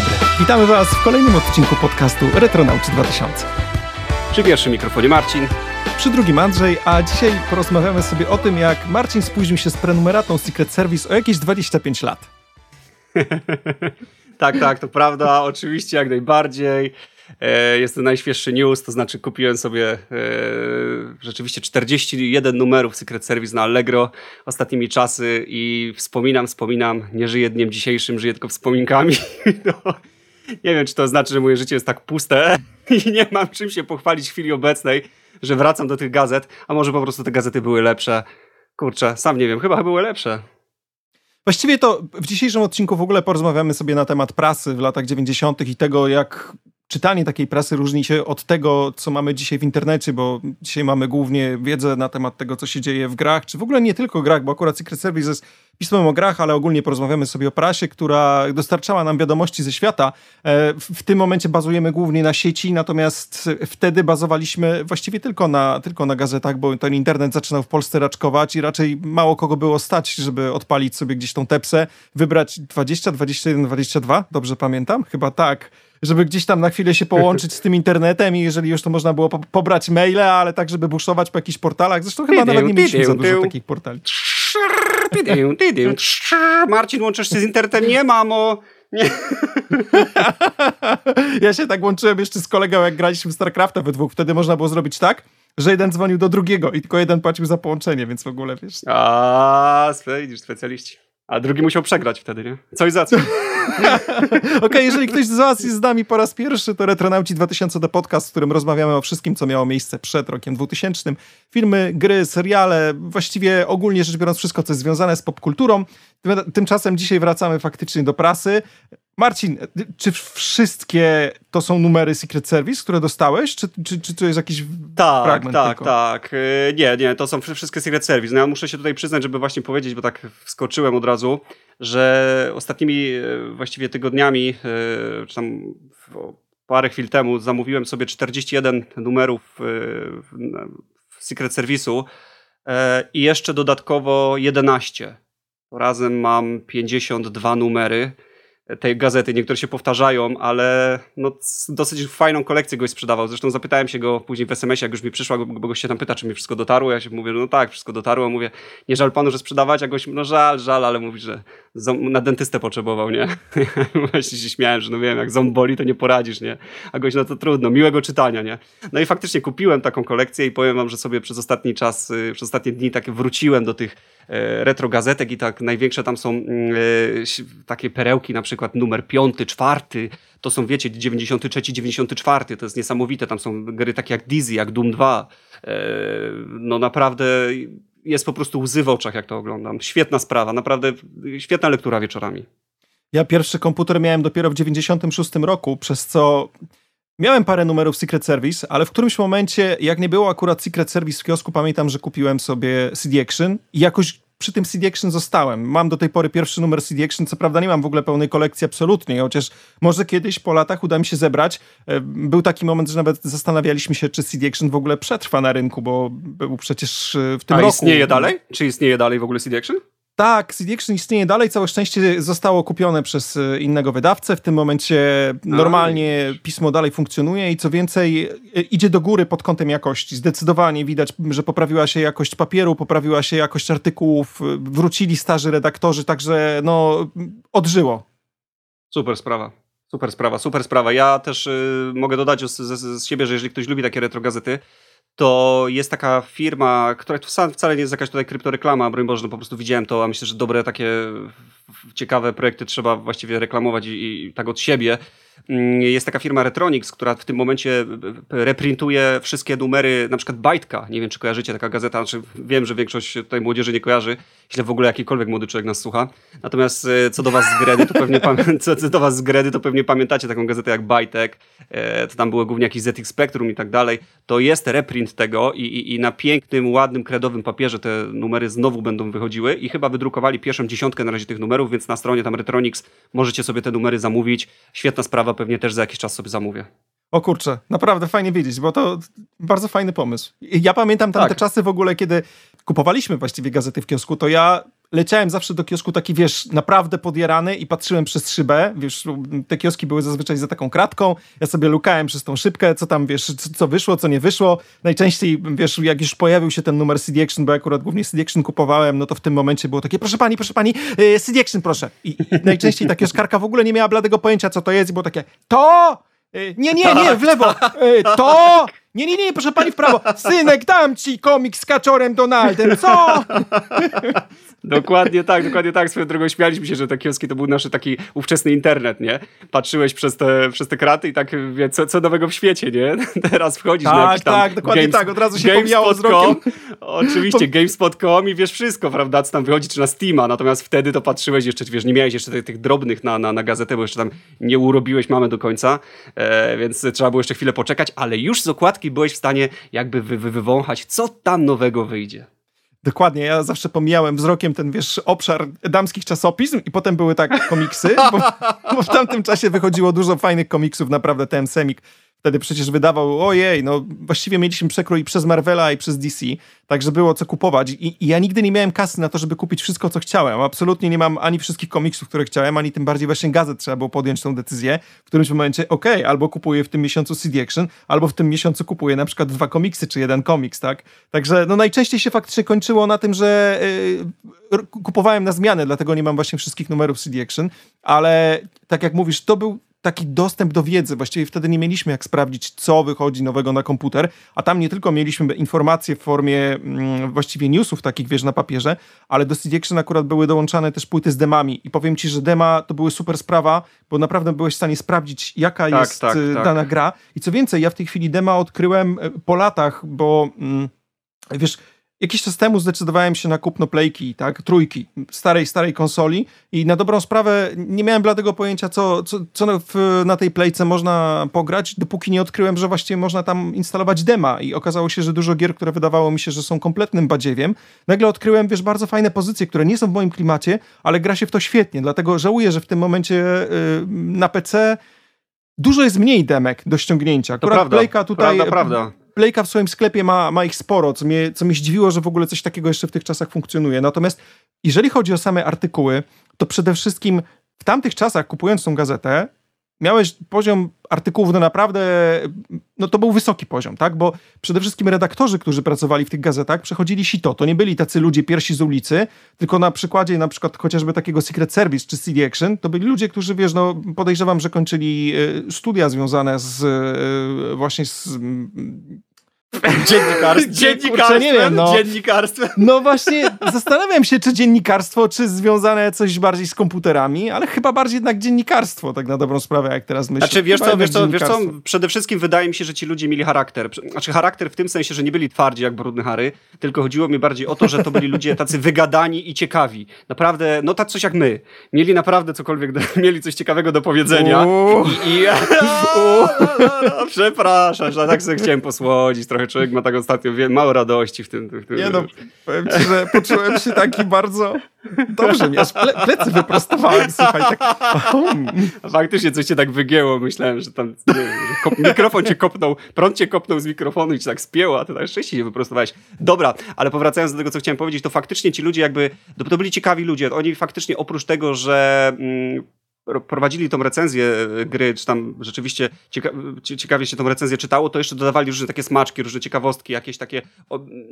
dobry, witamy Was w kolejnym odcinku podcastu RetroNauts 2000. Przy pierwszym mikrofonie Marcin. Przy drugim Andrzej, a dzisiaj porozmawiamy sobie o tym, jak Marcin spóźnił się z prenumeratą Secret Service o jakieś 25 lat. Tak, to prawda, oczywiście, jak najbardziej. Jest to najświeższy news, to znaczy kupiłem sobie rzeczywiście 41 numerów Secret Service na Allegro ostatnimi czasy i wspominam, nie żyję dniem dzisiejszym, żyję tylko wspominkami. No, nie wiem, czy to znaczy, że moje życie jest tak puste i nie mam czym się pochwalić w chwili obecnej, że wracam do tych gazet, a może po prostu te gazety były lepsze. Kurczę, sam nie wiem, chyba były lepsze. Właściwie to w dzisiejszym odcinku w ogóle porozmawiamy sobie na temat prasy w latach 90. i tego, jak czytanie takiej prasy różni się od tego, co mamy dzisiaj w internecie, bo dzisiaj mamy głównie wiedzę na temat tego, co się dzieje w grach, czy w ogóle nie tylko grach, bo akurat Secret Service jest pismem o grach, ale ogólnie porozmawiamy sobie o prasie, która dostarczała nam wiadomości ze świata. W tym momencie bazujemy głównie na sieci, natomiast wtedy bazowaliśmy właściwie tylko na gazetach, bo ten internet zaczynał w Polsce raczkować i raczej mało kogo było stać, żeby odpalić sobie gdzieś tą tepsę, wybrać 20, 21, 22, dobrze pamiętam? Chyba tak. Żeby gdzieś tam na chwilę się połączyć z tym internetem i jeżeli już to można było pobrać maile, ale tak, żeby buszować po jakichś portalach. Zresztą chyba nawet nie mieliśmy za dużo takich portali. Marcin, łączysz się z internetem? Nie, mamo. Nie. Ja się tak łączyłem jeszcze z kolegą, jak graliśmy w StarCrafta we dwóch. Wtedy można było zrobić tak, że jeden dzwonił do drugiego i tylko jeden płacił za połączenie, więc w ogóle wiesz. A, widzisz, specjaliści. A drugi musiał przegrać wtedy, nie? Coś za co. Okej, jeżeli ktoś z was jest z nami po raz pierwszy, to Retronauci 2000 to podcast, w którym rozmawiamy o wszystkim, co miało miejsce przed rokiem 2000. Filmy, gry, seriale, właściwie ogólnie rzecz biorąc wszystko, co jest związane z popkulturą. Tymczasem dzisiaj wracamy faktycznie do prasy. Marcin, czy wszystkie to są numery Secret Service, które dostałeś? Czy to jest jakiś fragment? Tak. Nie, to są wszystkie Secret Service. No ja muszę się tutaj przyznać, żeby właśnie powiedzieć, bo tak wskoczyłem od razu, że ostatnimi właściwie tygodniami, czy tam parę chwil temu zamówiłem sobie 41 numerów Secret Service'u i jeszcze dodatkowo 11. Razem mam 52 numery tej gazety, niektóre się powtarzają, ale no, dosyć fajną kolekcję goś sprzedawał. Zresztą zapytałem się go później w SMS-ie, jak już mi przyszła, bo goś się tam pyta, czy mi wszystko dotarło. Ja się mówię, no tak, wszystko dotarło. Mówię, nie żal panu, że sprzedawać? A goś, no żal, ale mówi, że na dentystę potrzebował, nie? Właśnie się śmiałem, że no wiem, jak ząb boli, to nie poradzisz, nie? A goś, no to trudno, miłego czytania, nie? No i faktycznie kupiłem taką kolekcję i powiem wam, że sobie przez ostatnie dni tak wróciłem do tych retro gazetek i tak największe tam są takie perełki, na przykład numer 5, 4, to są, wiecie, 93, 94, to jest niesamowite, tam są gry takie jak DC, jak Doom 2, no naprawdę jest po prostu łzy w oczach, jak to oglądam, świetna sprawa, naprawdę świetna lektura wieczorami. Ja pierwszy komputer miałem dopiero w 96 roku, przez co miałem parę numerów Secret Service, ale w którymś momencie, jak nie było akurat Secret Service w kiosku, pamiętam, że kupiłem sobie CD Action i jakoś przy tym CD Action zostałem. Mam do tej pory pierwszy numer CD Action, co prawda nie mam w ogóle pełnej kolekcji absolutnie, chociaż może kiedyś po latach uda mi się zebrać. Był taki moment, że nawet zastanawialiśmy się, czy CD Action w ogóle przetrwa na rynku, bo był przecież w tym roku. A istnieje dalej? Czy istnieje dalej w ogóle CD Action? Tak, CD Action istnieje dalej, całe szczęście zostało kupione przez innego wydawcę, w tym momencie normalnie pismo dalej funkcjonuje i co więcej idzie do góry pod kątem jakości, zdecydowanie widać, że poprawiła się jakość papieru, poprawiła się jakość artykułów, wrócili starzy redaktorzy, także no odżyło. Super sprawa. Ja też mogę dodać z siebie, że jeżeli ktoś lubi takie retrogazety, to jest taka firma, która wcale nie jest jakaś tutaj kryptoreklama, broń Boże, no po prostu widziałem to, a myślę, że dobre takie ciekawe projekty trzeba właściwie reklamować i tak od siebie. Jest taka firma Retronics, która w tym momencie reprintuje wszystkie numery, na przykład Bajtka, nie wiem, czy kojarzycie, taka gazeta, znaczy wiem, że większość tutaj młodzieży nie kojarzy, jeśli w ogóle jakikolwiek młody człowiek nas słucha, natomiast co do was z Gredy, to pewnie pamiętacie taką gazetę jak Bajtek, to tam były głównie jakieś ZX Spectrum i tak dalej, to jest reprint tego i na pięknym, ładnym, kredowym papierze te numery znowu będą wychodziły i chyba wydrukowali pierwszą dziesiątkę na razie tych numerów, więc na stronie tam Retronics możecie sobie te numery zamówić, świetna sprawa. Pewnie też za jakiś czas sobie zamówię. O kurczę, naprawdę fajnie wiedzieć, bo to bardzo fajny pomysł. Ja pamiętam tamte czasy w ogóle, kiedy kupowaliśmy właściwie gazety w kiosku, to ja leciałem zawsze do kiosku taki, wiesz, naprawdę podjarany i patrzyłem przez szybę, wiesz, te kioski były zazwyczaj za taką kratką, ja sobie lukałem przez tą szybkę, co tam, wiesz, co wyszło, co nie wyszło, najczęściej, wiesz, jak już pojawił się ten numer CD Action, bo akurat głównie CD Action kupowałem, no to w tym momencie było takie, proszę pani, CD Action, proszę. I najczęściej ta kioskarka w ogóle nie miała bladego pojęcia, co to jest i było takie, to... Nie, w lewo, to... Nie, proszę pani, w prawo. Synek, dam ci komik z Kaczorem Donaldem, co? Dokładnie tak. Swoją drogą śmialiśmy się, że te kioski to był nasz taki ówczesny internet, nie? Patrzyłeś przez te kraty i tak, wie, co nowego w świecie, nie? Teraz wchodzisz na jakiś tam... Tak, dokładnie tak. Od razu się pomijało z rokiem. Oczywiście, GameSpot.com i wiesz wszystko, prawda? Co tam wychodzi, czy na Steama. Natomiast wtedy to patrzyłeś jeszcze, wiesz, nie miałeś jeszcze tych drobnych na gazetę, bo jeszcze tam nie urobiłeś mamy do końca, więc trzeba było jeszcze chwilę poczekać, ale już z okładki byłeś w stanie jakby wywąchać, co tam nowego wyjdzie. Dokładnie, ja zawsze pomijałem wzrokiem ten, wiesz, obszar damskich czasopism i potem były tak komiksy, bo w tamtym czasie wychodziło dużo fajnych komiksów, naprawdę TM Semik wtedy przecież wydawał, ojej, no właściwie mieliśmy przekrój przez Marvela i przez DC, także było co kupować i ja nigdy nie miałem kasy na to, żeby kupić wszystko, co chciałem. Absolutnie nie mam ani wszystkich komiksów, które chciałem, ani tym bardziej właśnie gazet, trzeba było podjąć tą decyzję. W którymś momencie, okej, albo kupuję w tym miesiącu CD Action, albo w tym miesiącu kupuję na przykład 2 komiksy, czy 1 komiks, tak? Także no najczęściej się faktycznie kończyło na tym, że kupowałem na zmianę, dlatego nie mam właśnie wszystkich numerów CD Action, ale tak jak mówisz, to był taki dostęp do wiedzy. Właściwie wtedy nie mieliśmy jak sprawdzić, co wychodzi nowego na komputer, a tam nie tylko mieliśmy informacje w formie właściwie newsów takich, wiesz, na papierze, ale do CD Action akurat były dołączane też płyty z demami i powiem ci, że dema to były super sprawa, bo naprawdę byłeś w stanie sprawdzić, jaka jest dana gra. I co więcej, ja w tej chwili dema odkryłem po latach, bo wiesz... Jakiś czas temu zdecydowałem się na kupno Playki, tak, trójki, starej konsoli i na dobrą sprawę nie miałem bladego pojęcia, co na tej Playce można pograć, dopóki nie odkryłem, że właściwie można tam instalować dema i okazało się, że dużo gier, które wydawało mi się, że są kompletnym badziewiem, nagle odkryłem, wiesz, bardzo fajne pozycje, które nie są w moim klimacie, ale gra się w to świetnie, dlatego żałuję, że w tym momencie na PC dużo jest mniej demek do ściągnięcia. Akurat prawda, Playka tutaj... Prawda. Playka w swoim sklepie ma ich sporo, co mnie zdziwiło, że w ogóle coś takiego jeszcze w tych czasach funkcjonuje. Natomiast jeżeli chodzi o same artykuły, to przede wszystkim w tamtych czasach, kupując tą gazetę, miałeś poziom artykułów no naprawdę, no to był wysoki poziom, tak? Bo przede wszystkim redaktorzy, którzy pracowali w tych gazetach, przechodzili sito. To nie byli tacy ludzie pierwsi z ulicy, tylko na przykładzie na przykład chociażby takiego Secret Service czy CD Action, to byli ludzie, którzy, wiesz, no podejrzewam, że kończyli studia związane z właśnie z... Dziennikarstwem. No właśnie, zastanawiam się, czy dziennikarstwo, czy związane coś bardziej z komputerami, ale chyba bardziej jednak dziennikarstwo, tak na dobrą sprawę, jak teraz myślę. Znaczy, wiesz co, przede wszystkim wydaje mi się, że ci ludzie mieli charakter. Znaczy charakter w tym sensie, że nie byli twardzi jak brudny Harry, tylko chodziło mi bardziej o to, że to byli ludzie tacy wygadani i ciekawi. Naprawdę, no tak coś jak my. Mieli naprawdę cokolwiek, mieli coś ciekawego do powiedzenia. Przepraszam, że tak sobie chciałem posłodzić trochę. Człowiek ma tak ostatnio mało radości w tym. Nie no, powiem ci, że poczułem się taki bardzo... Dobrze, aż plecy wyprostowałem, słuchaj. Tak... Faktycznie coś cię tak wygięło, myślałem, że tam mikrofon cię kopnął, prąd cię kopnął z mikrofonu i cię tak spięło, a ty tak szczęście się wyprostowałeś. Dobra, ale powracając do tego, co chciałem powiedzieć, to faktycznie ci ludzie jakby... To byli ciekawi ludzie, oni faktycznie oprócz tego, że... prowadzili tą recenzję gry, czy tam rzeczywiście ciekawie się tą recenzję czytało, to jeszcze dodawali różne takie smaczki, różne ciekawostki, jakieś takie,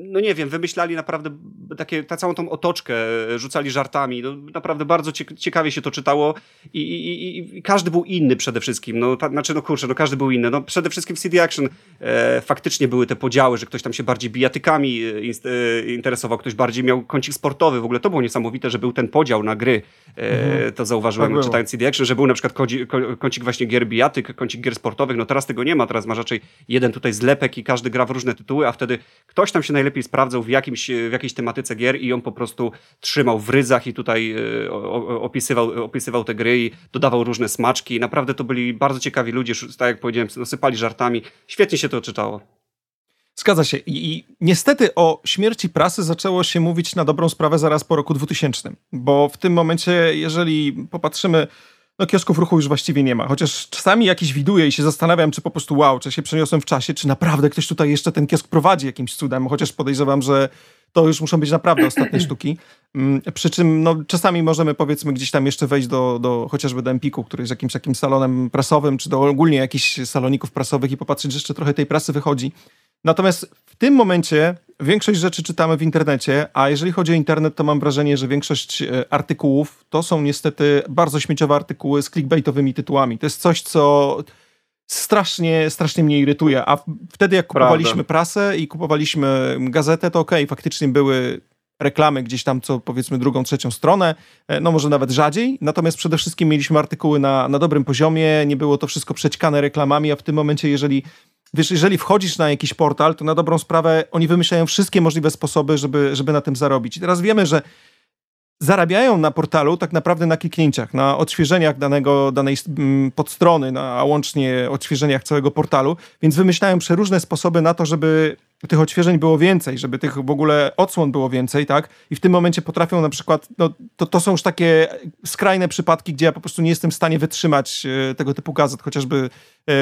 no nie wiem, wymyślali naprawdę takie, całą tą otoczkę, rzucali żartami, no, naprawdę bardzo ciekawie się to czytało i każdy był inny przede wszystkim, każdy był inny, no przede wszystkim w CD Action faktycznie były te podziały, że ktoś tam się bardziej bijatykami interesował, ktoś bardziej miał kącik sportowy, w ogóle to było niesamowite, że był ten podział na gry, to zauważyłem czytając CD Action, że był na przykład kącik właśnie gier bijatyk, kącik gier sportowych, no teraz tego nie ma, teraz masz raczej jeden tutaj zlepek i każdy gra w różne tytuły, a wtedy ktoś tam się najlepiej sprawdzał w jakiejś tematyce gier i on po prostu trzymał w ryzach i tutaj opisywał te gry i dodawał różne smaczki. Naprawdę to byli bardzo ciekawi ludzie, tak jak powiedziałem, sypali żartami, świetnie się to czytało. Zgadza się. I niestety o śmierci prasy zaczęło się mówić na dobrą sprawę zaraz po roku 2000, bo w tym momencie, jeżeli popatrzymy, no kiosków ruchu już właściwie nie ma, chociaż czasami jakiś widuję i się zastanawiam, czy po prostu wow, czy się przeniosłem w czasie, czy naprawdę ktoś tutaj jeszcze ten kiosk prowadzi jakimś cudem, chociaż podejrzewam, że to już muszą być naprawdę ostatnie sztuki. Przy czym no, czasami możemy powiedzmy gdzieś tam jeszcze wejść do chociażby do Empiku, który jest jakimś takim salonem prasowym, czy do ogólnie jakichś saloników prasowych i popatrzeć, że jeszcze trochę tej prasy wychodzi. Natomiast w tym momencie większość rzeczy czytamy w internecie, a jeżeli chodzi o internet, to mam wrażenie, że większość artykułów to są niestety bardzo śmieciowe artykuły z clickbaitowymi tytułami. To jest coś, co strasznie mnie irytuje, a wtedy jak kupowaliśmy prasę i kupowaliśmy gazetę, to okej, faktycznie były reklamy gdzieś tam, co powiedzmy drugą, trzecią stronę, no może nawet rzadziej, natomiast przede wszystkim mieliśmy artykuły na dobrym poziomie, nie było to wszystko przećkane reklamami, a w tym momencie jeżeli wchodzisz na jakiś portal, to na dobrą sprawę oni wymyślają wszystkie możliwe sposoby, żeby na tym zarobić. I teraz wiemy, że zarabiają na portalu tak naprawdę na kliknięciach, na odświeżeniach danej podstrony, a łącznie odświeżeniach całego portalu, więc wymyślają przeróżne sposoby na to, żeby tych odświeżeń było więcej, żeby tych w ogóle odsłon było więcej, tak? I w tym momencie potrafią na przykład, no to są już takie skrajne przypadki, gdzie ja po prostu nie jestem w stanie wytrzymać tego typu gazet, chociażby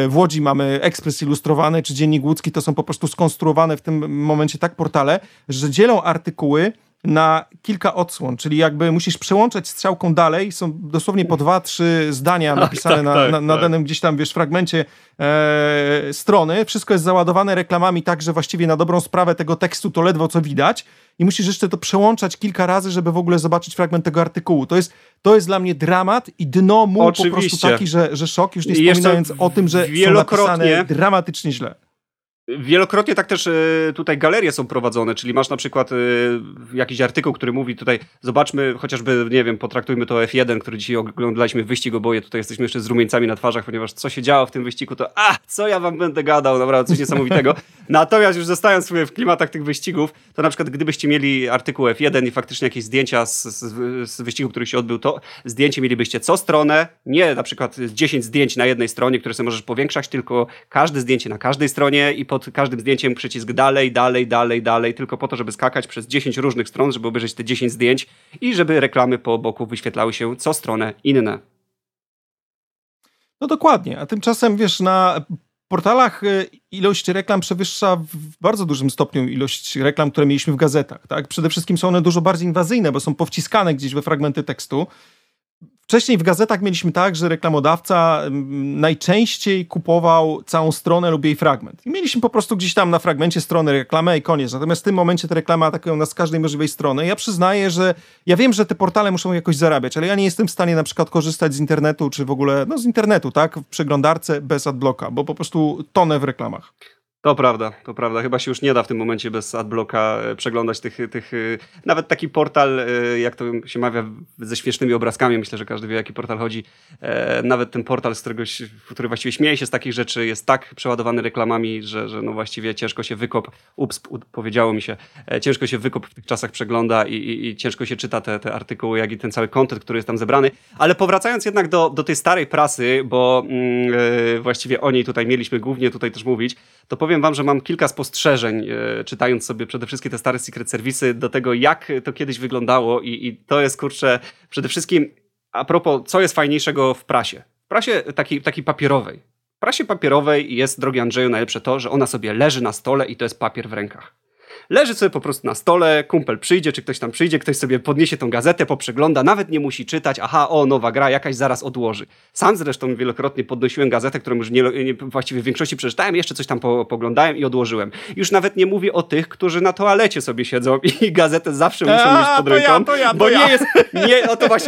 w Łodzi mamy Ekspres Ilustrowany czy Dziennik Łódzki, to są po prostu skonstruowane w tym momencie tak portale, że dzielą artykuły na kilka odsłon, czyli jakby musisz przełączać strzałką dalej, są dosłownie po 2-3 zdania napisane na danym gdzieś tam, wiesz, fragmencie strony, wszystko jest załadowane reklamami tak, że właściwie na dobrą sprawę tego tekstu to ledwo co widać i musisz jeszcze to przełączać kilka razy, żeby w ogóle zobaczyć fragment tego artykułu. To jest dla mnie dramat i dno mu po prostu taki, że szok, już nie wspominając o tym, że są napisane dramatycznie źle. Wielokrotnie tak też tutaj galerie są prowadzone, czyli masz na przykład jakiś artykuł, który mówi tutaj, zobaczmy chociażby, nie wiem, potraktujmy to F1, który dzisiaj oglądaliśmy wyścig oboje, tutaj jesteśmy jeszcze z rumieńcami na twarzach, ponieważ co się działo w tym wyścigu, to co ja wam będę gadał, naprawdę coś niesamowitego. Natomiast już zostając sobie w klimatach tych wyścigów, to na przykład gdybyście mieli artykuł F1 i faktycznie jakieś zdjęcia z wyścigu, który się odbył, to zdjęcie mielibyście co stronę, nie na przykład 10 zdjęć na jednej stronie, które sobie możesz powiększać, tylko każde zdjęcie na każdej stronie i pod każdym zdjęciem przycisk dalej, tylko po to, żeby skakać przez 10 różnych stron, żeby obejrzeć te 10 zdjęć i żeby reklamy po boku wyświetlały się co stronę inne. No dokładnie, a tymczasem wiesz, na portalach ilość reklam przewyższa w bardzo dużym stopniu ilość reklam, które mieliśmy w gazetach. Tak? Przede wszystkim są one dużo bardziej inwazyjne, bo są powciskane gdzieś we fragmenty tekstu. Wcześniej w gazetach mieliśmy tak, że reklamodawca najczęściej kupował całą stronę lub jej fragment. I mieliśmy po prostu gdzieś tam na fragmencie strony reklamę i koniec. Natomiast w tym momencie te reklamy atakują nas z każdej możliwej strony. Ja przyznaję, że ja wiem, że te portale muszą jakoś zarabiać, ale ja nie jestem w stanie na przykład korzystać z internetu, czy w ogóle z internetu, tak, w przeglądarce bez adblocka, bo po prostu tonę w reklamach. To prawda. Chyba się już nie da w tym momencie bez adblocka przeglądać tych... Nawet taki portal, jak to się mawia, ze śmiesznymi obrazkami, myślę, że każdy wie, jaki portal chodzi. Nawet ten portal, który właściwie śmieje się z takich rzeczy, jest tak przeładowany reklamami, że no właściwie ciężko się wykop... powiedziało mi się. Ciężko się wykop w tych czasach przegląda i ciężko się czyta te artykuły, jak i ten cały content, który jest tam zebrany. Ale powracając jednak do tej starej prasy, bo właściwie o niej tutaj mieliśmy głównie tutaj też mówić, to powiem wam, że mam kilka spostrzeżeń, czytając sobie przede wszystkim te stare Secret Serwisy do tego, jak to kiedyś wyglądało i to jest, kurczę, przede wszystkim a propos, co jest fajniejszego w prasie. W prasie takiej papierowej. W prasie papierowej jest, drogi Andrzeju, najlepsze to, że ona sobie leży na stole i to jest papier w rękach. Leży sobie po prostu na stole, kumpel przyjdzie, czy ktoś tam przyjdzie, ktoś sobie podniesie tą gazetę, poprzegląda, nawet nie musi czytać, nowa gra, jakaś zaraz odłoży. Sam zresztą wielokrotnie podnosiłem gazetę, którą już właściwie w większości przeczytałem, jeszcze coś tam poglądałem i odłożyłem. Już nawet nie mówię o tych, którzy na toalecie sobie siedzą i gazetę zawsze muszą mieć pod ręką, to ja.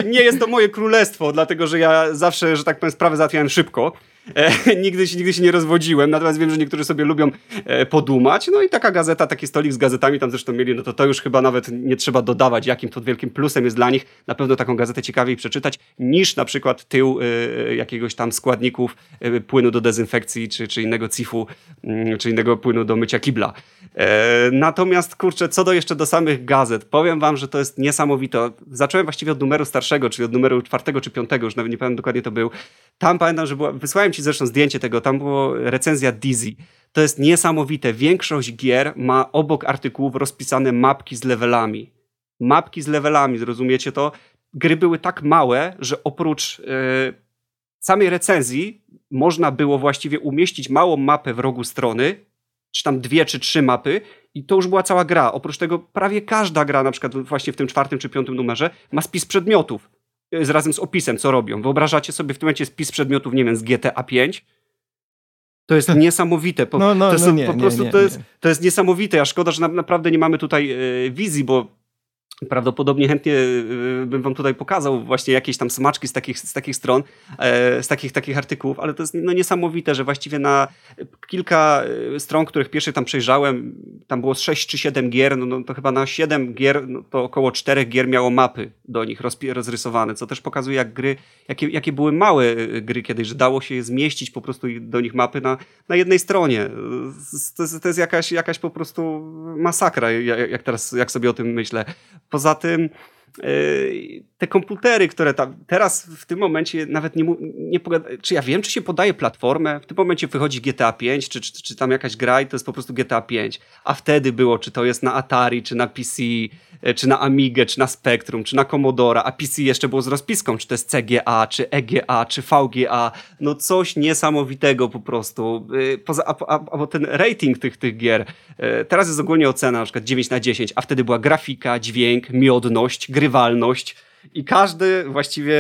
Nie jest to moje królestwo, dlatego że ja zawsze, że tak powiem, sprawę załatwiałem szybko. Nigdy się nie rozwodziłem, natomiast wiem, że niektórzy sobie lubią podumać, no i taka gazeta, taki stolik z gazetami tam zresztą mieli, no to już chyba nawet nie trzeba dodawać, jakim to wielkim plusem jest dla nich, na pewno taką gazetę ciekawiej przeczytać niż na przykład tył jakiegoś tam składników płynu do dezynfekcji, czy innego cifu, czy innego płynu do mycia kibla. Natomiast kurczę, co do jeszcze do samych gazet, powiem wam, że to jest niesamowite. Zacząłem właściwie od numeru starszego, czyli od numeru 4 czy 5, już nawet nie pamiętam dokładnie to był. Tam pamiętam, że wysłałem ci zresztą zdjęcie tego, tam było recenzja DC. To jest niesamowite. Większość gier ma obok artykułów rozpisane mapki z levelami. Mapki z levelami, zrozumiecie to? Gry były tak małe, że oprócz samej recenzji można było właściwie umieścić małą mapę w rogu strony, czy tam 2 czy 3 mapy I to już była cała gra. Oprócz tego prawie każda gra, na przykład właśnie w tym 4. czy 5. numerze, ma spis przedmiotów razem z opisem, co robią. Wyobrażacie sobie w tym momencie spis przedmiotów, nie wiem, z GTA V? To jest niesamowite. To jest niesamowite. A szkoda, że naprawdę nie mamy tutaj wizji, bo prawdopodobnie chętnie bym wam tutaj pokazał właśnie jakieś tam smaczki z takich stron, z takich artykułów, ale to jest niesamowite, że właściwie na kilka stron, których pierwszy tam przejrzałem, tam było 6 czy 7 gier, to chyba na 7 gier, to około 4 gier miało mapy do nich rozrysowane, co też pokazuje, jak gry, jakie były małe gry kiedyś, że dało się je zmieścić po prostu do nich mapy na jednej stronie. To jest jakaś po prostu masakra, jak sobie o tym myślę. Poza tym te komputery, które tam teraz w tym momencie nawet nie pogadam, czy ja wiem, czy się podaje platformę, w tym momencie wychodzi GTA 5, czy tam jakaś gra i to jest po prostu GTA 5, a wtedy było, czy to jest na Atari, czy na PC, czy na Amigę, czy na Spectrum, czy na Commodora, a PC jeszcze było z rozpiską, czy to jest CGA, czy EGA, czy VGA, no coś niesamowitego po prostu. Bo ten rating tych gier, teraz jest ogólnie ocena na przykład 9/10, a wtedy była grafika, dźwięk, miodność, grywalność i każdy właściwie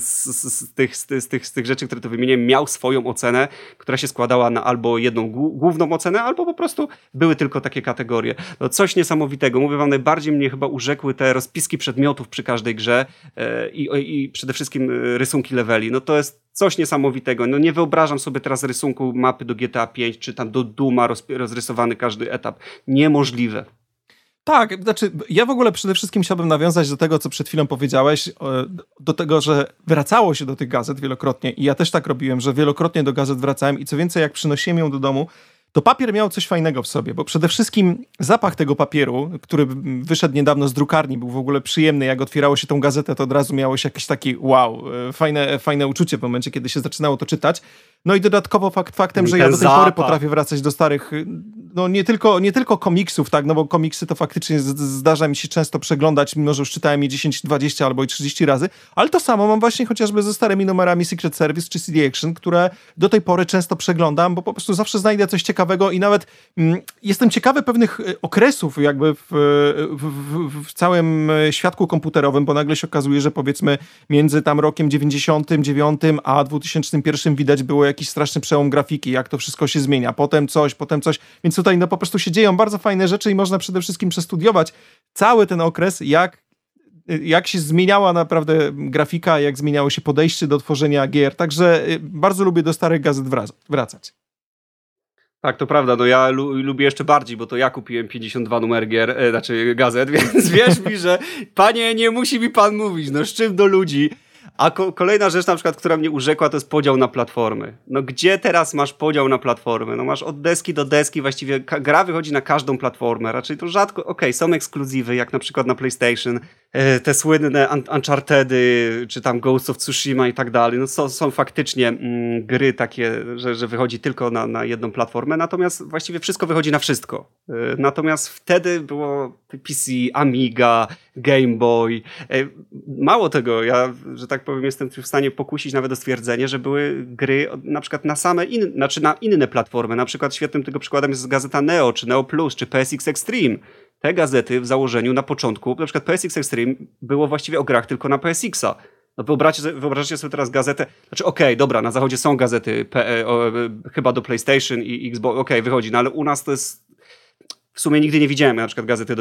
z tych rzeczy, które tu wymienię, miał swoją ocenę, która się składała na albo jedną główną ocenę, albo po prostu były tylko takie kategorie. No coś niesamowitego. Mówię wam, najbardziej mnie chyba urzekły te rozpiski przedmiotów przy każdej grze i przede wszystkim rysunki leveli. No to jest coś niesamowitego. No nie wyobrażam sobie teraz rysunku mapy do GTA 5 czy tam do Dooma rozrysowany każdy etap. Niemożliwe. Tak, znaczy ja w ogóle przede wszystkim chciałbym nawiązać do tego, co przed chwilą powiedziałeś, do tego, że wracało się do tych gazet wielokrotnie i ja też tak robiłem, że wielokrotnie do gazet wracałem i co więcej, jak przynosiłem ją do domu, to papier miał coś fajnego w sobie, bo przede wszystkim zapach tego papieru, który wyszedł niedawno z drukarni, był w ogóle przyjemny. Jak otwierało się tą gazetę, to od razu miało się jakieś takie wow, fajne uczucie w momencie, kiedy się zaczynało to czytać. No i dodatkowo faktem, że ja do tej pory potrafię wracać do starych, no nie tylko komiksów, tak, no bo komiksy to faktycznie zdarza mi się często przeglądać, mimo że już czytałem je 10, 20 albo i 30 razy, ale to samo mam właśnie chociażby ze starymi numerami Secret Service czy CD Action, które do tej pory często przeglądam, bo po prostu zawsze znajdę coś ciekawego i nawet jestem ciekawy pewnych okresów jakby w całym światku komputerowym, bo nagle się okazuje, że powiedzmy między tam rokiem 99 a 2001 widać było jakiś straszny przełom grafiki, jak to wszystko się zmienia, potem coś, więc tutaj no po prostu się dzieją bardzo fajne rzeczy i można przede wszystkim przestudiować cały ten okres, jak się zmieniała naprawdę grafika, jak zmieniało się podejście do tworzenia gier, także bardzo lubię do starych gazet wracać. Tak, to prawda, no ja lubię jeszcze bardziej, bo to ja kupiłem 52 numer gier, gazet, więc wierz mi, że panie, nie musi mi pan mówić, no z czym do ludzi. A kolejna rzecz na przykład, która mnie urzekła, to jest podział na platformy. No gdzie teraz masz podział na platformy? No masz od deski do deski, właściwie gra wychodzi na każdą platformę. Raczej to rzadko, okej, są ekskluzywy, jak na przykład na PlayStation, te słynne Uncharted'y, czy tam Ghost of Tsushima i tak dalej. No są faktycznie gry takie, że wychodzi tylko na jedną platformę, natomiast właściwie wszystko wychodzi na wszystko. Natomiast wtedy było PC, Amiga, Game Boy. Mało tego, ja, że tak powiem, jestem w stanie pokusić nawet o stwierdzenie, że były gry na przykład na inne platformy. Na przykład świetnym tego przykładem jest gazeta Neo, czy Neo Plus, czy PSX Extreme. Te gazety w założeniu na początku, na przykład PSX Extreme było właściwie o grach tylko na PSX-a. No wyobraźcie sobie teraz gazetę, na zachodzie są gazety chyba do PlayStation i Xbox, wychodzi, no ale u nas to jest, w sumie nigdy nie widziałem na przykład gazety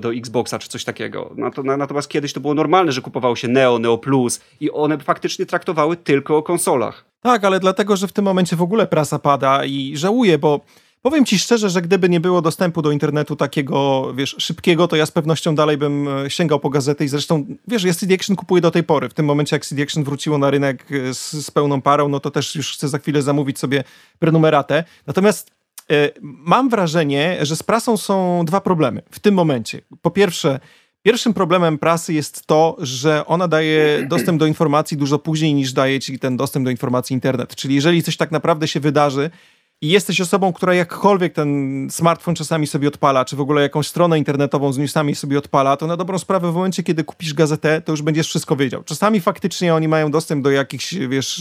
do Xboxa czy coś takiego. Natomiast kiedyś to było normalne, że kupowało się Neo, Neo Plus i one faktycznie traktowały tylko o konsolach. Tak, ale dlatego, że w tym momencie w ogóle prasa pada i żałuję, bo powiem ci szczerze, że gdyby nie było dostępu do internetu takiego, szybkiego, to ja z pewnością dalej bym sięgał po gazety i zresztą, ja CD Action kupuję do tej pory. W tym momencie, jak CD Action wróciło na rynek z pełną parą, no to też już chcę za chwilę zamówić sobie prenumeratę. Natomiast mam wrażenie, że z prasą są dwa problemy w tym momencie. Po pierwsze, pierwszym problemem prasy jest to, że ona daje dostęp do informacji dużo później niż daje ci ten dostęp do informacji internet. Czyli jeżeli coś tak naprawdę się wydarzy, i jesteś osobą, która jakkolwiek ten smartfon czasami sobie odpala, czy w ogóle jakąś stronę internetową z newsami sobie odpala, to na dobrą sprawę w momencie, kiedy kupisz gazetę, to już będziesz wszystko wiedział. Czasami faktycznie oni mają dostęp do jakichś,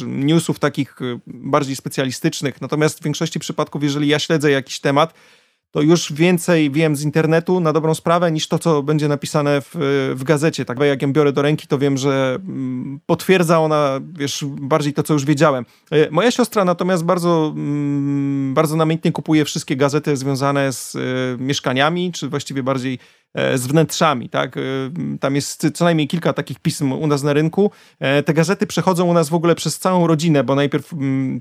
newsów takich bardziej specjalistycznych, natomiast w większości przypadków, jeżeli ja śledzę jakiś temat, to już więcej wiem z internetu na dobrą sprawę niż to, co będzie napisane w gazecie. Tak, jak ją biorę do ręki, to wiem, że potwierdza ona, wiesz, bardziej to, co już wiedziałem. Moja siostra natomiast bardzo namiętnie kupuje wszystkie gazety związane z mieszkaniami, czy właściwie bardziej z wnętrzami, tak? Tam jest co najmniej kilka takich pism u nas na rynku. Te gazety przechodzą u nas w ogóle przez całą rodzinę, bo najpierw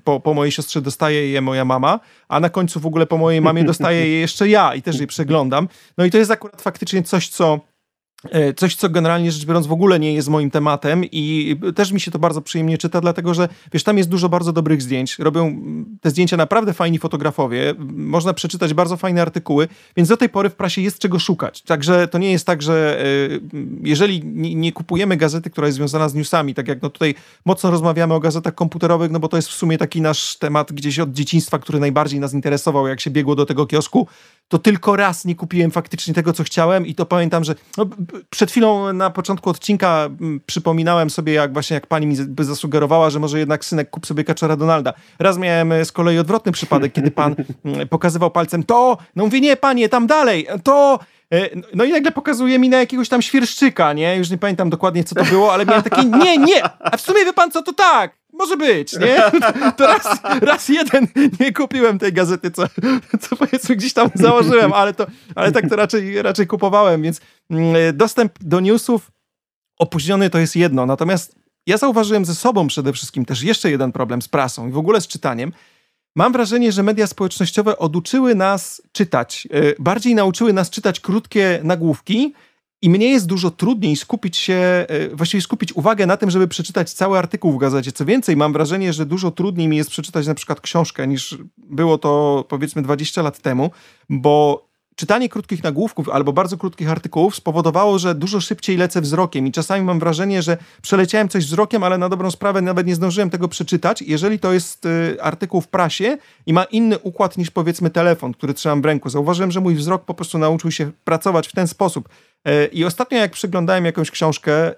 po mojej siostrze dostaje je moja mama, a na końcu w ogóle po mojej mamie dostaję je jeszcze ja i też je przeglądam. No i to jest akurat faktycznie coś, co generalnie rzecz biorąc w ogóle nie jest moim tematem i też mi się to bardzo przyjemnie czyta, dlatego że, wiesz, tam jest dużo bardzo dobrych zdjęć. Robią te zdjęcia naprawdę fajni fotografowie, można przeczytać bardzo fajne artykuły, więc do tej pory w prasie jest czego szukać. Także to nie jest tak, że jeżeli nie kupujemy gazety, która jest związana z newsami, tak jak no tutaj mocno rozmawiamy o gazetach komputerowych, no bo to jest w sumie taki nasz temat gdzieś od dzieciństwa, który najbardziej nas interesował, jak się biegło do tego kiosku, to tylko raz nie kupiłem faktycznie tego, co chciałem i to pamiętam, że no, przed chwilą na początku odcinka przypominałem sobie, jak pani mi zasugerowała, że może jednak synek kup sobie Kaczora Donalda. Raz miałem z kolei odwrotny przypadek, kiedy pan pokazywał palcem to, no mówię, nie panie, tam dalej, to... No i nagle pokazuje mi na jakiegoś tam świerszczyka, nie? Już nie pamiętam dokładnie, co to było, ale miałem takie, nie, a w sumie wie pan co, to tak, może być, nie? To raz jeden nie kupiłem tej gazety, co powiedzmy gdzieś tam założyłem, ale tak to raczej kupowałem, więc dostęp do newsów opóźniony to jest jedno. Natomiast ja zauważyłem ze sobą przede wszystkim też jeszcze jeden problem z prasą i w ogóle z czytaniem. Mam wrażenie, że media społecznościowe oduczyły nas czytać. Bardziej nauczyły nas czytać krótkie nagłówki i mnie jest dużo trudniej skupić uwagę na tym, żeby przeczytać cały artykuł w gazecie. Co więcej, mam wrażenie, że dużo trudniej mi jest przeczytać na przykład książkę niż było to powiedzmy 20 lat temu, bo czytanie krótkich nagłówków albo bardzo krótkich artykułów spowodowało, że dużo szybciej lecę wzrokiem i czasami mam wrażenie, że przeleciałem coś wzrokiem, ale na dobrą sprawę nawet nie zdążyłem tego przeczytać. Jeżeli to jest artykuł w prasie i ma inny układ niż powiedzmy telefon, który trzymam w ręku. Zauważyłem, że mój wzrok po prostu nauczył się pracować w ten sposób. I ostatnio jak przeglądałem jakąś książkę,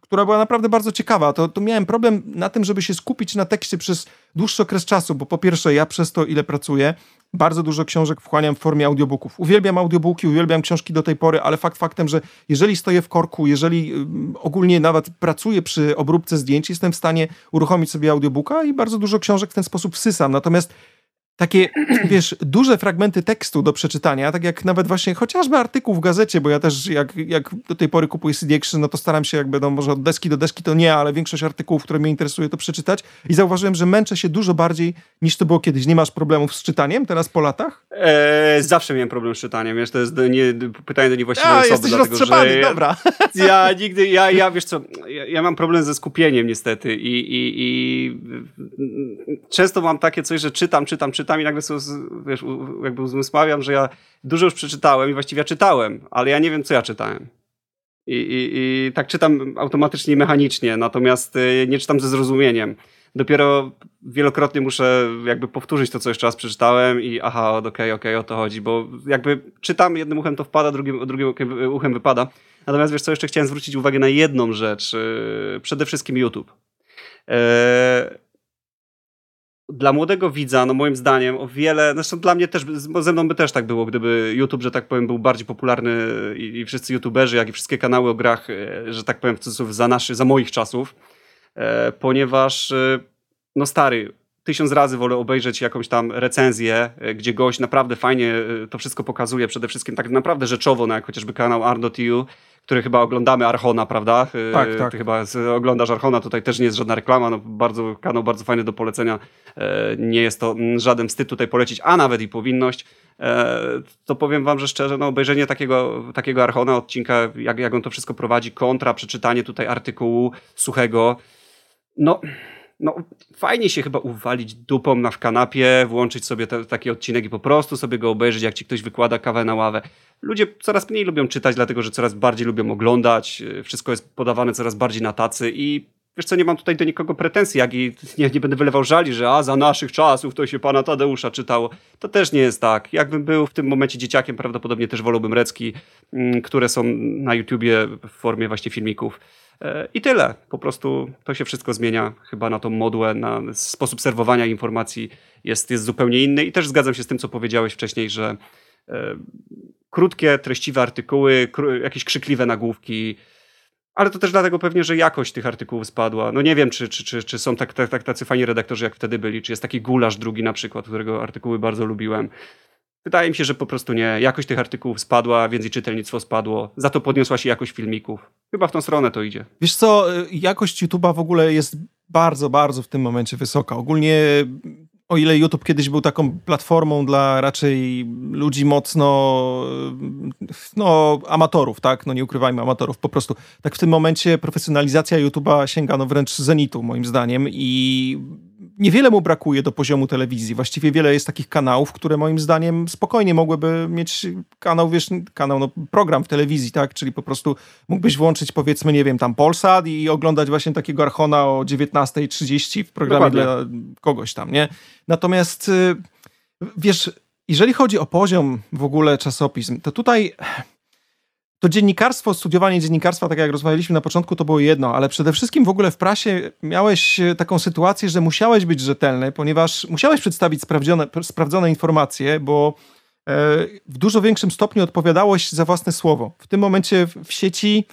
która była naprawdę bardzo ciekawa, to miałem problem na tym, żeby się skupić na tekście przez dłuższy okres czasu, bo po pierwsze ja przez to, ile pracuję, bardzo dużo książek wchłaniam w formie audiobooków. Uwielbiam audiobooki, uwielbiam książki do tej pory, ale fakt faktem, że jeżeli stoję w korku, jeżeli ogólnie nawet pracuję przy obróbce zdjęć, jestem w stanie uruchomić sobie audiobooka i bardzo dużo książek w ten sposób wsysam. Natomiast takie, wiesz, duże fragmenty tekstu do przeczytania, tak jak nawet właśnie chociażby artykuł w gazecie, bo ja też jak do tej pory kupuję CD Action, no to staram się jakby, no może od deski do deski to nie, ale większość artykułów, które mnie interesuje, to przeczytać i zauważyłem, że męczę się dużo bardziej niż to było kiedyś. Nie masz problemów z czytaniem teraz po latach? Zawsze miałem problem z czytaniem, wiesz, to jest pytanie do niewłaściwej osoby. Jesteś roztrzepany, dobra. Ja mam problem ze skupieniem niestety i często mam takie coś, że czytam i nagle sobie, wiesz, jakby uzmysławiam, że ja dużo już przeczytałem i właściwie ja czytałem, ale ja nie wiem, co ja czytałem. I tak czytam automatycznie, mechanicznie, natomiast nie czytam ze zrozumieniem. Dopiero wielokrotnie muszę jakby powtórzyć to, co jeszcze raz przeczytałem i aha, okej, o to chodzi, bo jakby czytam, jednym uchem to wpada, drugim uchem wypada. Natomiast wiesz co, jeszcze chciałem zwrócić uwagę na jedną rzecz. Przede wszystkim YouTube. Dla młodego widza, no moim zdaniem, o wiele... Zresztą dla mnie też, ze mną by też tak było, gdyby YouTube, że tak powiem, był bardziej popularny i wszyscy youtuberzy, jak i wszystkie kanały o grach, że tak powiem, w cudzysłowie, za moich czasów, ponieważ, no stary, 1000 razy wolę obejrzeć jakąś tam recenzję, gdzie gość naprawdę fajnie to wszystko pokazuje, przede wszystkim tak naprawdę rzeczowo, no jak chociażby kanał Arno.tu, który chyba oglądamy Archona, prawda? Tak, tak. Ty chyba oglądasz Archona, tutaj też nie jest żadna reklama, no bardzo, kanał bardzo fajny do polecenia, nie jest to żaden wstyd tutaj polecić, a nawet i powinność, to powiem wam, że szczerze, no obejrzenie takiego Archona, odcinka, jak on to wszystko prowadzi, kontra przeczytanie tutaj artykułu suchego, no fajnie się chyba uwalić dupą w kanapie, włączyć sobie taki odcinek i po prostu sobie go obejrzeć, jak ci ktoś wykłada kawę na ławę. Ludzie coraz mniej lubią czytać, dlatego że coraz bardziej lubią oglądać, wszystko jest podawane coraz bardziej na tacy i wiesz co, nie mam tutaj do nikogo pretensji, jak i nie będę wylewał żali, że za naszych czasów to się pana Tadeusza czytało. To też nie jest tak. Jakbym był w tym momencie dzieciakiem, prawdopodobnie też wolałbym recki, które są na YouTubie w formie właśnie filmików. I tyle. Po prostu to się wszystko zmienia chyba na tą modłę, na sposób serwowania informacji jest zupełnie inny i też zgadzam się z tym, co powiedziałeś wcześniej, że krótkie, treściwe artykuły, jakieś krzykliwe nagłówki, ale to też dlatego pewnie, że jakość tych artykułów spadła. No nie wiem, czy są tacy fajni redaktorzy, jak wtedy byli, czy jest taki Gulasz drugi na przykład, którego artykuły bardzo lubiłem. Wydaje mi się, że po prostu nie. Jakość tych artykułów spadła, więc i czytelnictwo spadło. Za to podniosła się jakość filmików. Chyba w tą stronę to idzie. Wiesz co, jakość YouTube'a w ogóle jest bardzo, bardzo w tym momencie wysoka. Ogólnie, o ile YouTube kiedyś był taką platformą dla raczej ludzi mocno, amatorów, tak? No nie ukrywajmy, amatorów po prostu. Tak w tym momencie profesjonalizacja YouTube'a sięga wręcz zenitu, moim zdaniem, i niewiele mu brakuje do poziomu telewizji. Właściwie wiele jest takich kanałów, które moim zdaniem spokojnie mogłyby mieć program w telewizji, tak? Czyli po prostu mógłbyś włączyć, powiedzmy, nie wiem, tam Polsat i oglądać właśnie takiego Archona o 19:30 w programie Dokładnie. Dla kogoś tam, nie? Natomiast, wiesz, jeżeli chodzi o poziom w ogóle czasopism, to tutaj to dziennikarstwo, studiowanie dziennikarstwa, tak jak rozmawialiśmy na początku, to było jedno, ale przede wszystkim w ogóle w prasie miałeś taką sytuację, że musiałeś być rzetelny, ponieważ musiałeś przedstawić sprawdzone informacje, bo w dużo większym stopniu odpowiadałeś za własne słowo. W tym momencie w sieci,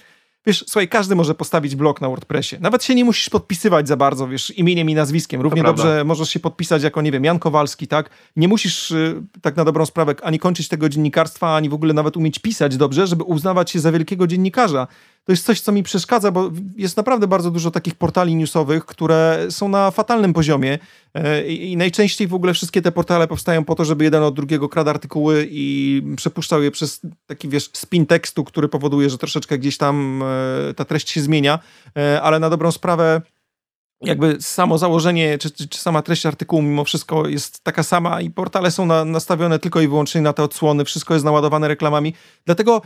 wiesz, słuchaj, każdy może postawić blog na WordPressie. Nawet się nie musisz podpisywać za bardzo, wiesz, imieniem i nazwiskiem. Równie dobrze możesz się podpisać jako, nie wiem, Jan Kowalski, tak? Nie musisz tak na dobrą sprawę ani kończyć tego dziennikarstwa, ani w ogóle nawet umieć pisać dobrze, żeby uznawać się za wielkiego dziennikarza. To jest coś, co mi przeszkadza, bo jest naprawdę bardzo dużo takich portali newsowych, które są na fatalnym poziomie i najczęściej w ogóle wszystkie te portale powstają po to, żeby jeden od drugiego kradł artykuły i przepuszczał je przez taki, wiesz, spin tekstu, który powoduje, że troszeczkę gdzieś tam ta treść się zmienia, ale na dobrą sprawę jakby samo założenie, czy sama treść artykułu mimo wszystko jest taka sama i portale są nastawione tylko i wyłącznie na te odsłony, wszystko jest naładowane reklamami, dlatego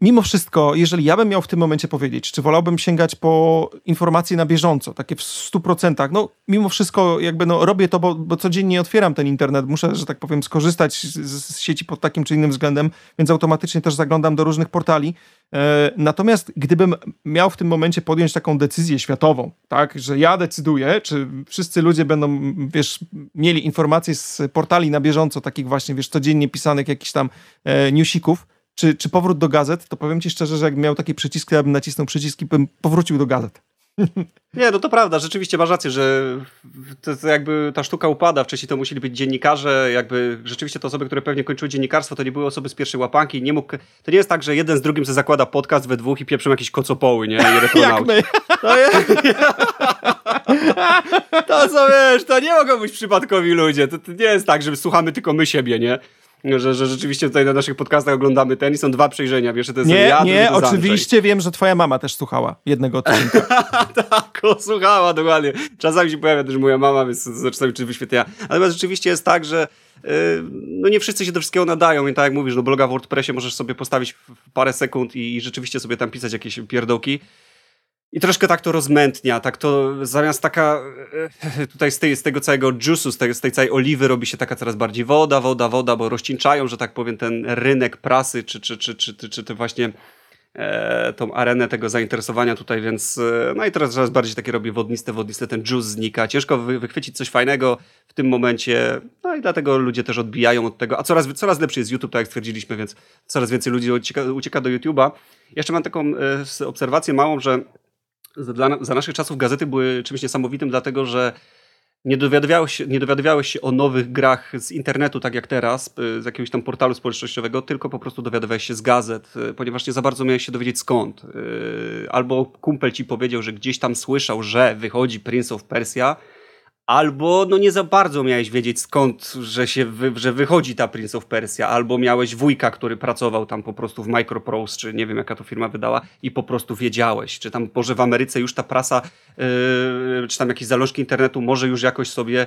mimo wszystko, jeżeli ja bym miał w tym momencie powiedzieć, czy wolałbym sięgać po informacje na bieżąco, takie w 100%, mimo wszystko jakby robię to, bo codziennie otwieram ten internet, muszę, że tak powiem, skorzystać z sieci pod takim czy innym względem, więc automatycznie też zaglądam do różnych portali. Natomiast gdybym miał w tym momencie podjąć taką decyzję światową, tak, że ja decyduję, czy wszyscy ludzie będą, wiesz, mieli informacje z portali na bieżąco, takich właśnie, wiesz, codziennie pisanych jakichś tam newsików, czy powrót do gazet, to powiem ci szczerze, że jak miał taki przycisk, ja bym nacisnął przycisk i bym powrócił do gazet. Nie, no to prawda, rzeczywiście masz rację, że to jakby ta sztuka upada, wcześniej to musieli być dziennikarze, jakby rzeczywiście te osoby, które pewnie kończyły dziennikarstwo, to nie były osoby z pierwszej łapanki, to nie jest tak, że jeden z drugim se zakłada podcast we dwóch i pieprzą jakieś kocopoły, nie? I retronauci. Jak to nie mogą być przypadkowi ludzie, to nie jest tak, że słuchamy tylko my siebie, nie? Że rzeczywiście tutaj na naszych podcastach oglądamy ten i są dwa przejrzenia, wiesz, to jest to oczywiście Andrzej. Wiem, że twoja mama też słuchała jednego odcinka. Tak, słuchała, dokładnie. Czasami się pojawia też moja mama, więc zaczynamy czy wyświetlenia. Natomiast rzeczywiście jest tak, że nie wszyscy się do wszystkiego nadają i tak jak mówisz, bloga w WordPressie możesz sobie postawić w parę sekund i rzeczywiście sobie tam pisać jakieś pierdołki. I troszkę tak to rozmętnia, tak to zamiast taka, tutaj z tego całego juice'u, z tej całej oliwy robi się taka coraz bardziej woda, bo rozcieńczają, że tak powiem, ten rynek prasy, czy to właśnie tą arenę tego zainteresowania tutaj, więc i teraz coraz bardziej takie robi wodniste, ten juice znika, ciężko wychwycić coś fajnego w tym momencie, i dlatego ludzie też odbijają od tego, a coraz lepszy jest YouTube, tak jak stwierdziliśmy, więc coraz więcej ludzi ucieka do YouTube'a. Jeszcze mam taką obserwację małą, że za naszych czasów gazety były czymś niesamowitym, dlatego że nie dowiadywałeś się o nowych grach z internetu, tak jak teraz, z jakiegoś tam portalu społecznościowego, tylko po prostu dowiadywałeś się z gazet, ponieważ nie za bardzo miałeś się dowiedzieć skąd. Albo kumpel ci powiedział, że gdzieś tam słyszał, że wychodzi Prince of Persia, albo nie za bardzo miałeś wiedzieć skąd, że wychodzi ta Prince of Persia, albo miałeś wujka, który pracował tam po prostu w Microprose, czy nie wiem jaka to firma wydała i po prostu wiedziałeś, czy tam może w Ameryce już ta prasa, czy tam jakieś zalążki internetu może już jakoś sobie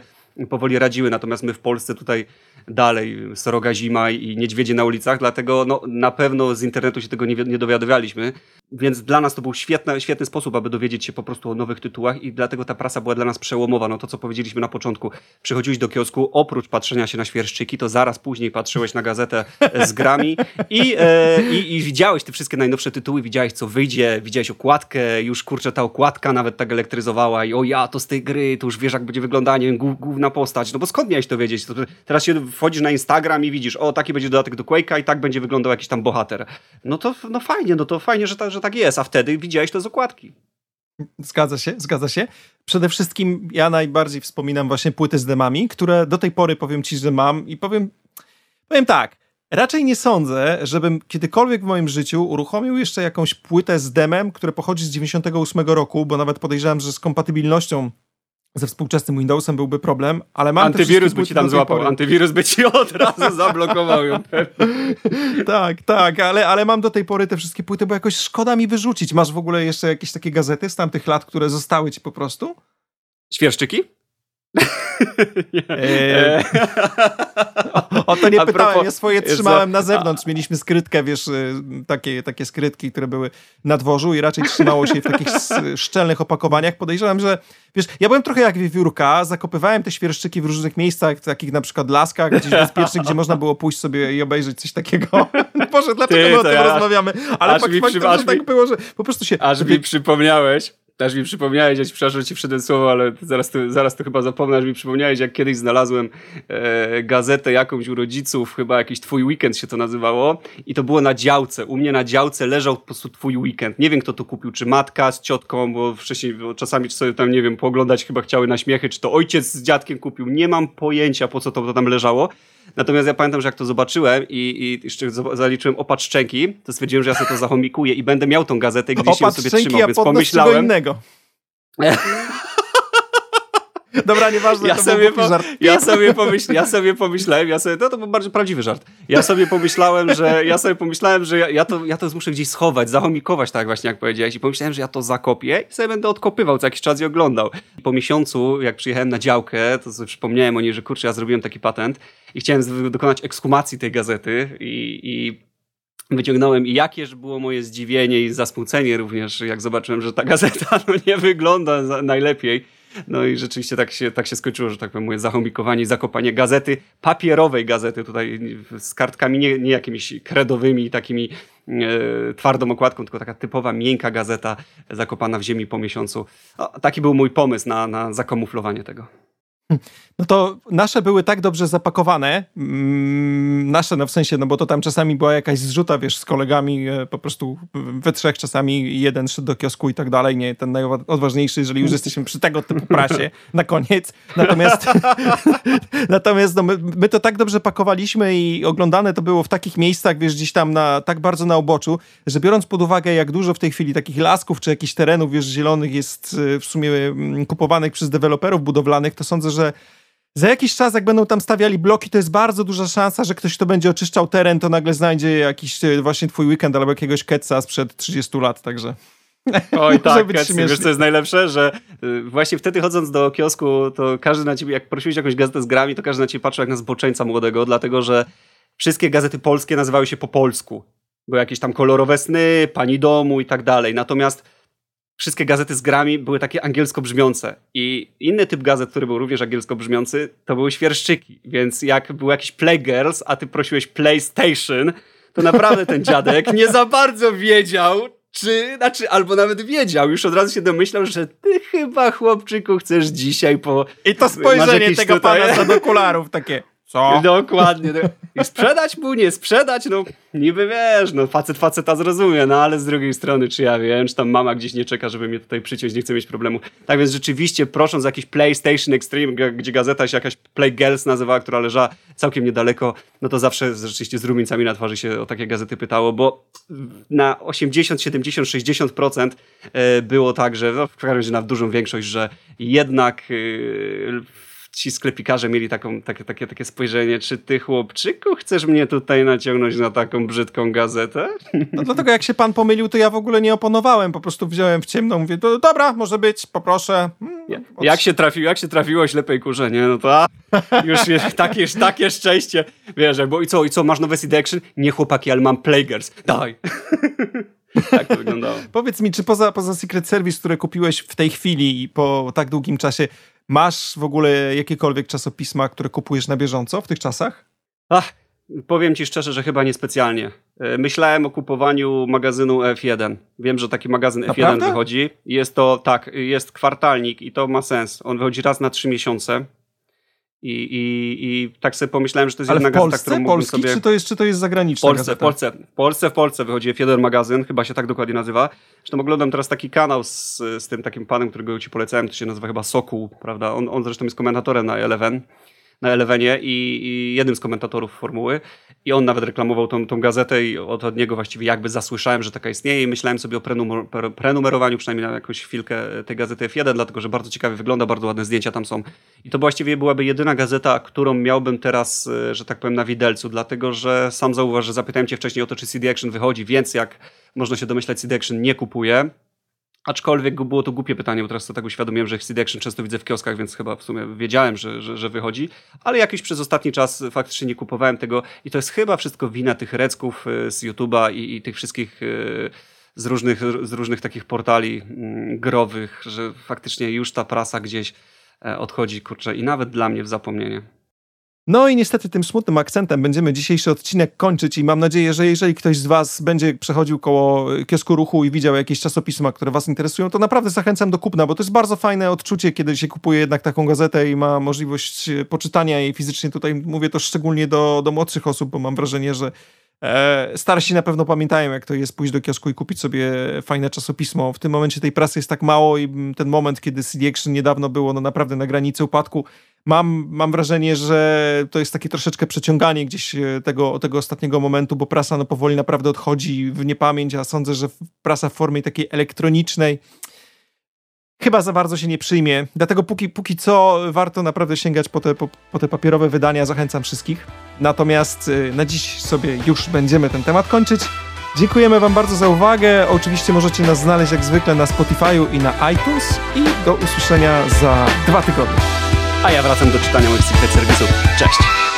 powoli radziły, natomiast my w Polsce tutaj dalej sroga zima i niedźwiedzie na ulicach, dlatego na pewno z internetu się tego nie dowiadywaliśmy. Więc dla nas to był świetny sposób, aby dowiedzieć się po prostu o nowych tytułach i dlatego ta prasa była dla nas przełomowa. No to, co powiedzieliśmy na początku. Przychodziłeś do kiosku, oprócz patrzenia się na świerszczyki, to zaraz później patrzyłeś na gazetę z grami i widziałeś te wszystkie najnowsze tytuły, widziałeś, co wyjdzie, widziałeś okładkę, już kurczę, ta okładka nawet tak elektryzowała i to z tej gry, to już wiesz, jak będzie wyglądała, nie wiem, główna postać. No bo skąd miałeś to wiedzieć? To teraz się wchodzisz na Instagram i widzisz, taki będzie dodatek do Quake'a i tak będzie wyglądał jakiś tam bohater. No to fajnie, że tak jest, a wtedy widziałeś to z okładki. Zgadza się. Przede wszystkim ja najbardziej wspominam właśnie płyty z demami, które do tej pory powiem ci, że mam i powiem tak, raczej nie sądzę, żebym kiedykolwiek w moim życiu uruchomił jeszcze jakąś płytę z demem, które pochodzi z 98 roku, bo nawet podejrzewam, że z kompatybilnością ze współczesnym Windowsem byłby problem, ale mam antywirus by ci tam złapał, antywirus by ci od razu zablokował ją. Tak, ale mam do tej pory te wszystkie płyty, bo jakoś szkoda mi wyrzucić. Masz w ogóle jeszcze jakieś takie gazety z tamtych lat, które zostały ci po prostu? Świerszczyki? O to nie pytałem, ja swoje trzymałem na zewnątrz. Mieliśmy skrytkę, wiesz, takie skrytki, które były na dworzu i raczej trzymało się w takich szczelnych opakowaniach. Podejrzewam, że wiesz, ja byłem trochę jak wiewiórka, zakopywałem te świerszczyki w różnych miejscach, w takich na przykład laskach, gdzieś bezpiecznych, gdzie można było pójść sobie i obejrzeć coś takiego. Boże, dlaczego my o tym rozmawiamy? Ale aż tak było, że po prostu się... Aż mi przypomniałeś. Też mi przypomniałeś, ja ci przepraszam, że ci wszedłem słowo, ale zaraz to chyba zapomnę, że mi przypomniałeś, jak kiedyś znalazłem gazetę jakąś u rodziców, chyba jakiś Twój Weekend się to nazywało i to było na działce. U mnie na działce leżał po prostu Twój Weekend. Nie wiem, kto to kupił, czy matka z ciotką, bo wcześniej czasami sobie tam, nie wiem, pooglądać chyba chciały na śmiechy, czy to ojciec z dziadkiem kupił. Nie mam pojęcia, po co to tam leżało. Natomiast ja pamiętam, że jak to zobaczyłem i jeszcze zaliczyłem opatrzczenki, to stwierdziłem, że ja sobie to zachomikuję i będę miał tą gazetę i gdzieś ją sobie trzymał, więc pomyślałem... Dobra, nieważne, to był bardziej prawdziwy żart. Ja sobie pomyślałem, że ja to muszę gdzieś schować, zachomikować, tak właśnie jak powiedziałeś. I pomyślałem, że ja to zakopię i sobie będę odkopywał co jakiś czas i oglądał. I po miesiącu, jak przyjechałem na działkę, to sobie przypomniałem o niej, że kurczę, ja zrobiłem taki patent i chciałem dokonać ekshumacji tej gazety i wyciągnąłem i jakież było moje zdziwienie i zasmucenie również, jak zobaczyłem, że ta gazeta nie wygląda najlepiej. No i rzeczywiście tak się skończyło, że tak powiem, moje zachomikowanie i zakopanie gazety, papierowej gazety tutaj z kartkami, nie jakimiś kredowymi takimi twardą okładką, tylko taka typowa, miękka gazeta zakopana w ziemi po miesiącu. Taki był mój pomysł na zakamuflowanie tego. No to nasze były tak dobrze zapakowane, nasze no w sensie, no bo to tam czasami była jakaś zrzuta, wiesz, z kolegami, po prostu we trzech czasami jeden szedł do kiosku i tak dalej, nie, ten najodważniejszy, jeżeli już jesteśmy przy tego typu prasie na koniec, natomiast no my to tak dobrze pakowaliśmy i oglądane to było w takich miejscach, wiesz, gdzieś tam tak bardzo na uboczu, że biorąc pod uwagę, jak dużo w tej chwili takich lasków czy jakichś terenów, wiesz, zielonych jest w sumie kupowanych przez deweloperów budowlanych, to sądzę, że za jakiś czas, jak będą tam stawiali bloki, to jest bardzo duża szansa, że ktoś, kto będzie oczyszczał teren, to nagle znajdzie jakiś właśnie Twój Weekend albo jakiegoś Ketsa sprzed 30 lat, także... Oj tak, wiesz co jest najlepsze? Że właśnie wtedy chodząc do kiosku, to każdy na ciebie, jak prosiłeś jakąś gazetę z grami, to każdy na ciebie patrzył jak na zboczeńca młodego, dlatego że wszystkie gazety polskie nazywały się po polsku. Były jakieś tam Kolorowe sny, Pani domu i tak dalej, natomiast wszystkie gazety z grami były takie angielsko brzmiące i inny typ gazet, który był również angielsko brzmiący, to były świerszczyki, więc jak był jakiś Playgirls, a ty prosiłeś PlayStation, to naprawdę ten dziadek nie za bardzo wiedział, albo nawet wiedział, już od razu się domyślał, że ty chyba, chłopczyku, chcesz dzisiaj po... I to spojrzenie tego pana z okularów takie... Co? Dokładnie. I sprzedać mu, nie sprzedać, no niby wiesz, no facet faceta zrozumie, no ale z drugiej strony, czy ja wiem, czy tam mama gdzieś nie czeka, żeby mnie tutaj przyciąć, nie chcę mieć problemu. Tak więc rzeczywiście prosząc jakiś PlayStation Extreme, gdzie gazeta się jakaś Playgirls nazywała, która leżała całkiem niedaleko, no to zawsze rzeczywiście z rumieńcami na twarzy się o takie gazety pytało, bo na 80, 70, 60% było tak, że w każdym razie na dużą większość, że jednak... Ci sklepikarze mieli takie spojrzenie, czy ty, chłopczyku, chcesz mnie tutaj naciągnąć na taką brzydką gazetę? No dlatego jak się pan pomylił, to ja w ogóle nie oponowałem, po prostu wziąłem w ciemno, mówię, dobra, może być, poproszę. Jak się trafiło ślepej kurze, nie? No to takie szczęście. Wiesz, bo i co, masz nowe CD Action? Nie, chłopaki, ale mam Playgirls. Daj. Tak to wyglądało. Powiedz mi, czy poza Secret Service, które kupiłeś w tej chwili i po tak długim czasie, masz w ogóle jakiekolwiek czasopisma, które kupujesz na bieżąco w tych czasach? Powiem ci szczerze, że chyba niespecjalnie. Myślałem o kupowaniu magazynu F1. Wiem, że taki magazyn F1 wychodzi. Jest to, tak, jest kwartalnik i to ma sens. On wychodzi raz na 3 miesiące. I tak sobie pomyślałem, że to jest jedna gazeta, którą mógłbym sobie... Ale w Polsce? Czy to jest zagraniczna gazeta? W Polsce wychodzi Fieder Magazyn, chyba się tak dokładnie nazywa. Zresztą oglądam teraz taki kanał z tym takim panem, którego ci polecałem, to się nazywa chyba Sokół, prawda? On zresztą jest komentatorem na Elevenie i jednym z komentatorów Formuły. I on nawet reklamował tą gazetę i od niego właściwie jakby zasłyszałem, że taka istnieje i myślałem sobie o prenumerowaniu przynajmniej na jakąś chwilkę tej gazety F1, dlatego że bardzo ciekawie wygląda, bardzo ładne zdjęcia tam są. I to właściwie byłaby jedyna gazeta, którą miałbym teraz, że tak powiem, na widelcu, dlatego że sam zauważ, że zapytałem cię wcześniej o to, czy CD Action wychodzi, więc jak można się domyślać, CD Action nie kupuje. Aczkolwiek było to głupie pytanie, bo teraz to tak uświadomiłem, że CD Action często widzę w kioskach, więc chyba w sumie wiedziałem, że wychodzi. Ale jakiś przez ostatni czas faktycznie nie kupowałem tego i to jest chyba wszystko wina tych recków z YouTube'a i tych wszystkich z różnych takich portali growych, że faktycznie już ta prasa gdzieś odchodzi, kurczę, i nawet dla mnie w zapomnienie. No i niestety tym smutnym akcentem będziemy dzisiejszy odcinek kończyć i mam nadzieję, że jeżeli ktoś z was będzie przechodził koło kiosku Ruchu i widział jakieś czasopisma, które was interesują, to naprawdę zachęcam do kupna, bo to jest bardzo fajne odczucie, kiedy się kupuje jednak taką gazetę i ma możliwość poczytania jej fizycznie. Tutaj mówię to szczególnie do młodszych osób, bo mam wrażenie, że starsi na pewno pamiętają, jak to jest pójść do kiosku i kupić sobie fajne czasopismo. W tym momencie tej prasy jest tak mało i ten moment, kiedy CD Action niedawno było no naprawdę na granicy upadku, mam wrażenie, że to jest takie troszeczkę przeciąganie gdzieś tego ostatniego momentu, bo prasa no powoli naprawdę odchodzi w niepamięć, a sądzę, że prasa w formie takiej elektronicznej chyba za bardzo się nie przyjmie. Dlatego póki co warto naprawdę sięgać po te papierowe wydania. Zachęcam wszystkich. Natomiast na dziś sobie już będziemy ten temat kończyć. Dziękujemy wam bardzo za uwagę. Oczywiście możecie nas znaleźć jak zwykle na Spotify'u i na iTunes. I do usłyszenia za 2 tygodnie. A ja wracam do czytania moich Secret Service'ów. Cześć!